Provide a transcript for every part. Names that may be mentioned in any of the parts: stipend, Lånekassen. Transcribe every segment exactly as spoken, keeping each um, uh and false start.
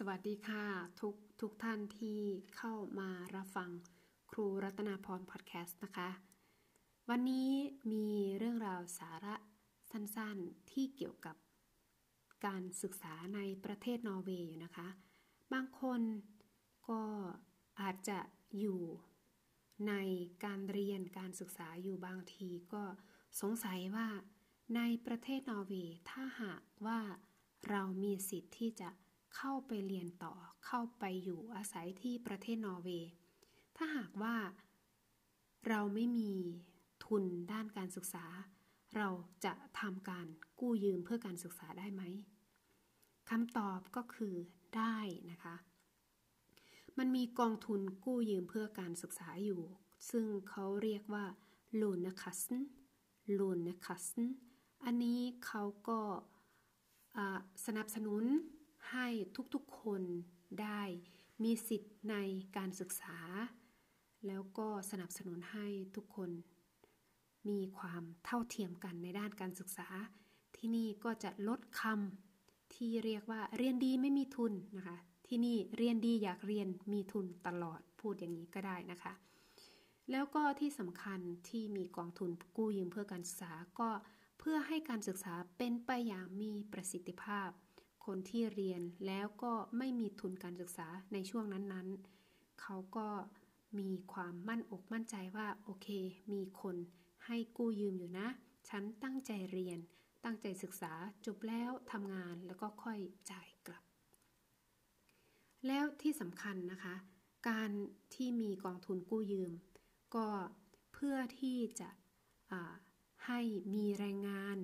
สวัสดีค่ะทุกทุกท่านที่เข้ามารับฟังครูรัตนาพรพอดแคสต์นะคะวันนี้มีเรื่องราวสาระสั้นๆที่เกี่ยวกับการศึกษาในประเทศนอร์เวย์อยู่นะคะบางคนก็อาจจะอยู่ในการเรียนการศึกษาอยู่บางทีก็สงสัยว่าในประเทศนอร์เวย์ถ้าหากว่าเรามีสิทธิ์ที่จะเข้าไปเรียนต่อเข้าไปอยู่อาศัยที่ประเทศนอร์เวย์ถ้าหากว่าเราไม่มีทุนด้านการศึกษาเราจะทำการกู้ยืมเพื่อการศึกษาได้ไหมคำตอบก็คือได้นะคะมันมีกองทุนกู้ยืมเพื่อการศึกษาอยู่ซึ่งเขาเรียกว่า Lånekassen Lånekassen อันนี้เขาก็สนับสนุนให้ทุกๆคนได้มีสิทธิ์ในการศึกษาแล้วก็สนับสนุนให้ทุกคนมีความเท่าเทียมกันในด้านการศึกษาที่นี่ก็จะลดคำที่เรียกว่าเรียนดีไม่มีทุนนะคะที่นี่เรียนดีอยากเรียนมีทุนตลอดพูดอย่างนี้ก็ได้นะคะแล้วก็ที่สำคัญที่มีกองทุนกู้ยืมเพื่อการศึกษาก็เพื่อให้การศึกษาเป็นไปอย่างมีประสิทธิภาพคนที่เรียนแล้วก็ไม่มีทุนการศึกษาในช่วงนั้นๆเขาก็มีความมั่นอกมั่นใจว่าโอเคมีคนให้กู้ยืมอยู่นะฉันตั้งใจเรียนตั้งใจศึกษาจบแล้วทำงานแล้วก็ค่อยจ่ายกลับแล้วที่สำคัญนะคะการที่มีกองทุนกู้ยืมก็เพื่อที่จะให้มีแรงงาน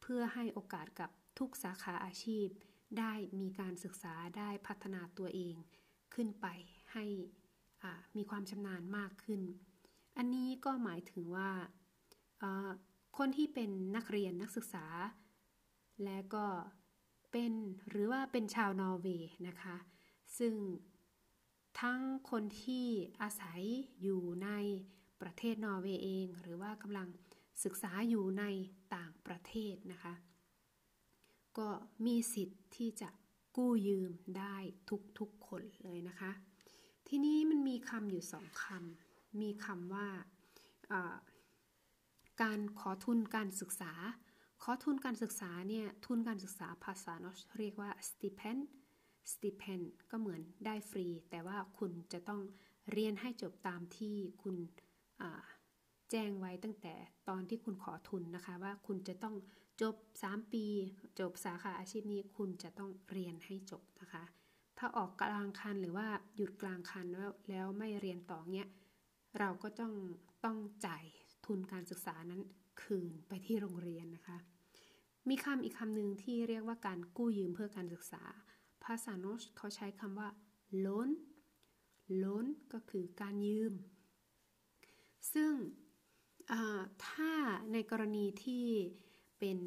เพื่อให้โอกาสกับทุกสาขาอาชีพได้มีการศึกษาได้พัฒนาตัวเองขึ้นไปให้มีความชำนาญมากขึ้นอันนี้ก็หมายถึงว่าคนที่เป็นนักเรียนนักศึกษาและก็เป็นหรือว่าเป็นชาวนอร์เวย์นะคะซึ่งทั้งคนที่อาศัยอยู่ในประเทศนอร์เวย์เองหรือว่ากำลังศึกษาอยู่ในต่างประเทศนะคะก็มีสิทธิ์ที่จะกู้ยืมได้ทุกๆคนเลยนะคะทีนี้มันมีคำอยู่สองคำมีคำว่าการขอทุนการศึกษาขอทุนการศึกษาเนี่ยทุนการศึกษาภาษานอร์เวย์เรียกว่า stipend stipend ก็เหมือนได้ฟรีแต่ว่าคุณจะต้องเรียนให้จบตามที่คุณแจ้งไว้ตั้งแต่ตอนที่คุณขอทุนนะคะว่าคุณจะต้องจบสามปีจบสาขาอาชีพนี้คุณจะต้องเรียนให้จบนะคะถ้าออกกลางคันหรือว่าหยุดกลางคันแล้วแล้วไม่เรียนต่อเนี้ยเราก็ต้องต้องจ่ายทุนการศึกษานั้นคืนไปที่โรงเรียนนะคะมีคำอีกคำหนึ่งที่เรียกว่าการกู้ยืมเพื่อการศึกษาภาษาโนชเขาใช้คำว่าล้นล้นก็คือการยืมซึ่งถ้าในกรณีที่เป็น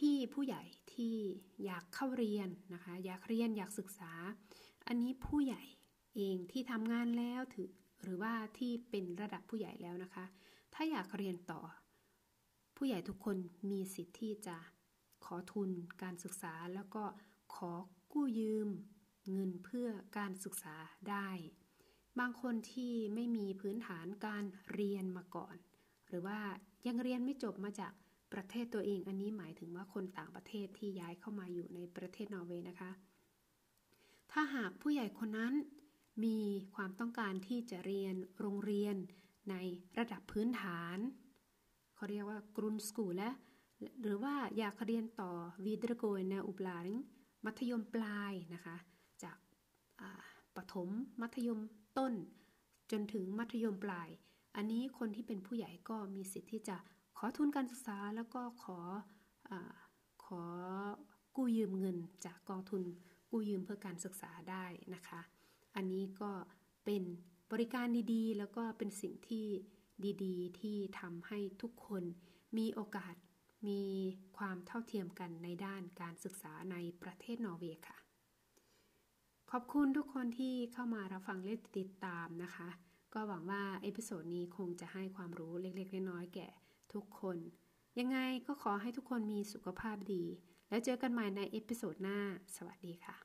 พี่ๆผู้ใหญ่ที่อยากเข้าเรียนนะคะอยากเรียนอยากศึกษาอันนี้ผู้ใหญ่เองที่ทำงานแล้วถือหรือว่าที่เป็นระดับผู้ใหญ่แล้วนะคะถ้าอยากเรียนต่อผู้ใหญ่ทุกคนมีสิทธิ์ที่จะขอทุนการศึกษาแล้วก็ขอกู้ยืมเงินเพื่อการศึกษาได้บางคนที่ไม่มีพื้นฐานการเรียนมาก่อนหรือว่ายังเรียนไม่จบมาจากประเทศตัวเองอันนี้หมายถึงว่าคนต่างประเทศที่ย้ายเข้ามาอยู่ในประเทศนอร์เวย์นะคะถ้าหากผู้ใหญ่คนนั้นมีความต้องการที่จะเรียนโรงเรียนในระดับพื้นฐานเขาเรียกว่ากรุนสกูลและหรือว่าอยากเรียนต่อวีเดอร์โกนอุปลาริงมัธยมปลายนะคะจากประถมมัธยมต้นจนถึงมัธยมปลายอันนี้คนที่เป็นผู้ใหญ่ก็มีสิทธิ์ที่จะขอทุนการศึกษาแล้วก็ขอขอกู้ยืมเงินจากกองทุนกู้ยืมเพื่อการศึกษาได้นะคะอันนี้ก็เป็นบริการดีๆแล้วก็เป็นสิ่งที่ดีๆที่ทำให้ทุกคนมีโอกาสมีความเท่าเทียมกันในด้านการศึกษาในประเทศนอร์เวย์ค่ะขอบคุณทุกคนที่เข้ามารับฟังและติดตามนะคะก็หวังว่าเอพิโซดนี้คงจะให้ความรู้เล็กๆน้อยๆแก่ทุกคนยังไงก็ขอให้ทุกคนมีสุขภาพดีแล้วเจอกันใหม่ในเอพิโซดหน้าสวัสดีค่ะ